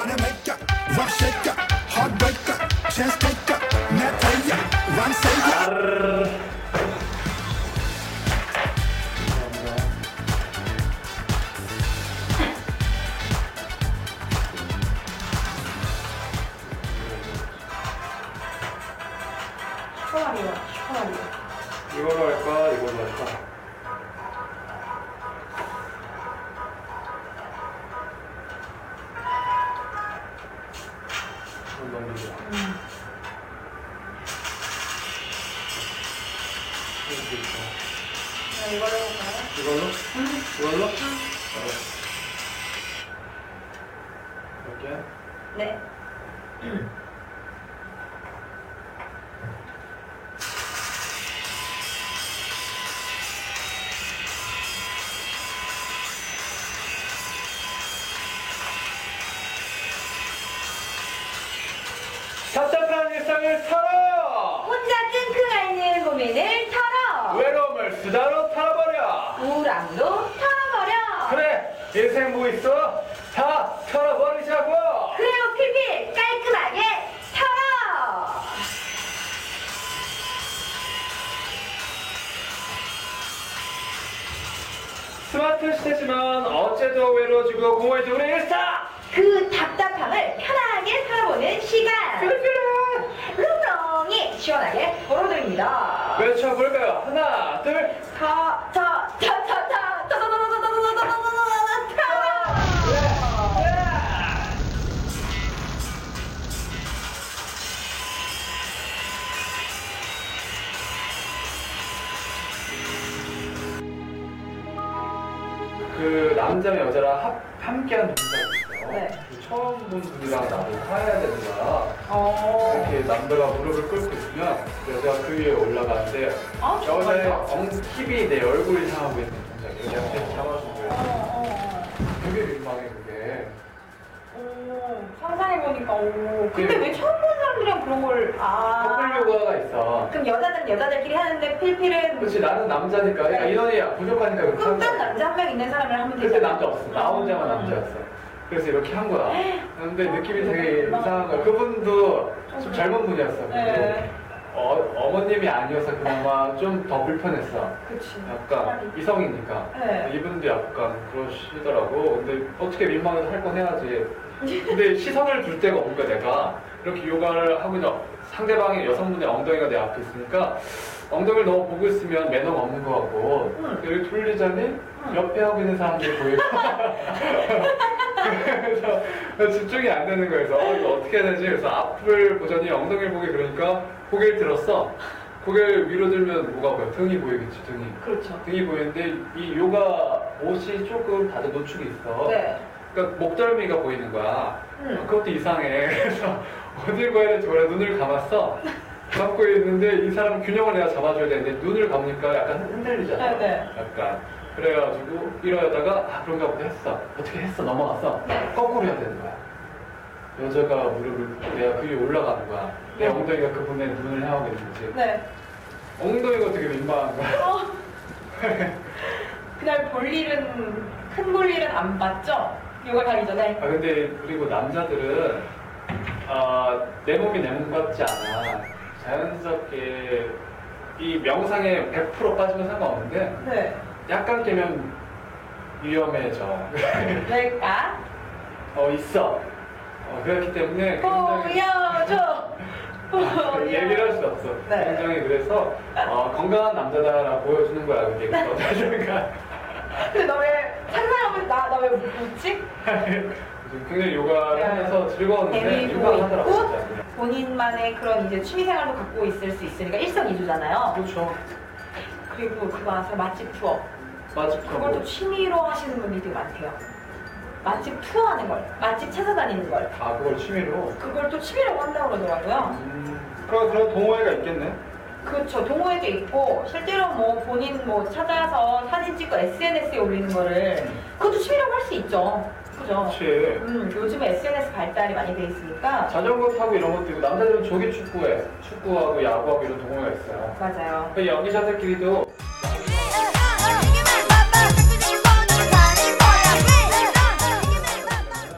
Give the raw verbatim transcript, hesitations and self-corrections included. money maker, rock shaker, heartbreaker, chance taker, mad player, rhyme sayer. 초안이야, 초안이야. 이걸로 할까, 이걸로 할까? 이걸로 할까요? 이걸로? 응. 이걸로? 응. 어. 이렇게? 네. 응. 답답한 일상을 털어! 혼자 끙끙 앓는 고민을 털어! 외로움을 수다로 털어버려! 우울함도 털어버려! 그래! 인생 뭐 있어? 다 털어버리자고! 그래요 필필! 깔끔하게 털어! 스마트 시대지만 어째도 외로워지고 공허해지고 우리 일상! 그 답답함을 편하게 털어보는 시간! 필필은 롱롱이 시원하게 털어드립니다. 외쳐볼까요? 하나, 둘, 터, 터, 터, 터, 터, 터, 터, 터, 터, 터, 터, 터, 터, 터, 그 남자랑 여자랑 합, 함께하는 동작이 있어요. 네. 처음 본 분이랑 나를 화해야 되는 거야. 어. 이렇게 남자가 무릎을 꿇고 있으면 여자가 그 위에 올라가는데 아, 여자의 엉킵이 내 얼굴을 향하고 있는 동작이 이렇게 어. 잡아주고요. 어, 어. 되게 민망해 그게. 오, 상상해보니까 오. 근데 왜 처음 본 사람들이랑 그런 걸 아. 커플 요가가 있어. 그럼 여자들은 여자들끼리 하는데 필필은 그렇지 나는 남자니까 그러니까 인원이 부족하니까 그렇게 한 거야. 남자 한 명 있는 사람을 하면 되잖아. 그때 남자 없어. 나 혼자만 남자였어. 그래서 이렇게 한 거야. 근데 느낌이 되게 이상한 거야. 그분도 좀 젊은 분이었어. 네. 어, 어머님이 아니어서 그나마 좀 더 불편했어. 그치. 약간 이성이니까. 네. 이분도 약간 그러시더라고. 근데 어떻게 민망해서 할 건 해야지. 근데 시선을 둘 데가 없는 거야 내가. 이렇게 요가를 하고 있는 상대방의 여성분의 엉덩이가 내 앞에 있으니까 엉덩이를 너무 보고 있으면 매너가 없는 거 같고 응. 여기 돌리자니 응. 옆에 하고 있는 사람들이 보이고 그래서 집중이 안 되는 거예요. 그래서 어, 이거 어떻게 해야 되지? 그래서 앞을 보자니 엉덩이를 보게 그러니까 고개를 들었어. 고개를 위로 들면 뭐가 보여? 등이 보이겠지 등이. 그렇죠. 등이 보이는데 이 요가 옷이 조금 다들 노출이 있어. 네. 그러니까 목덜미가 보이는 거야. 응. 그것도 이상해. 그래서 어딜 봐야 될지 몰라. 눈을 감았어. 감고 있는데 이 사람 균형을 내가 잡아줘야 되는데 눈을 감으니까 약간 흔들리잖아. 네. 약간 그래가지고 이러다가 아 그런가 보다 했어. 어떻게 했어? 넘어갔어. 네. 거꾸로 해야 되는 거야. 여자가 무릎을 내가 그 위에 올라가는 거야. 내 네. 엉덩이가 그분의 눈을 향하고 있는지. 네. 엉덩이가 되게 민망한 거야. 어. 그날 볼 일은 큰 볼 일은 안 봤죠? 요가 가기 전에. 아 근데 그리고 남자들은 아, 내 몸이 내 몸 같지 않아. 자연스럽게 이 명상에 백 퍼센트 빠지면 상관없는데 네. 약간 깨면 위험해져. 왜일까? 어 있어. 어, 그렇기 때문에 보여줘. 아, 얘기를 할 수 없어. 네. 굉장히 그래서 어, 건강한 남자다라고 보여주는 거야 그게. 근데 너 왜 상상하면 나 나 왜 웃지? 굉장히 요가를 하면서 즐거웠는데 요가를 하더라고 진짜. 본인만의 그런 이제 취미생활도 갖고 있을 수 있으니까 일석이조잖아요. 그렇죠. 그리고 그거 아세요? 맛집 투어. 맛집 투어. 그걸 또 취미로 하시는 분들이 되게 많대요. 맛집 투어하는 걸, 맛집 찾아다니는 걸. 아 그걸 취미로? 그걸 또 취미라고 한다고 그러더라고요. 음, 그럼 그런 동호회가 있겠네? 그렇죠. 동호회도 있고 실제로 뭐 본인 뭐 찾아서 사진 찍고 에스엔에스에 올리는 거를 그것도 취미라고 할 수 있죠. 그죠? 그치. 음, 요즘에 에스엔에스 발달이 많이 돼 있으니까 자전거 타고 이런 것도 있고 남자들은 조기 축구해. 축구하고 야구하고 이런 동호회가 있어요. 맞아요. 여기자들끼리도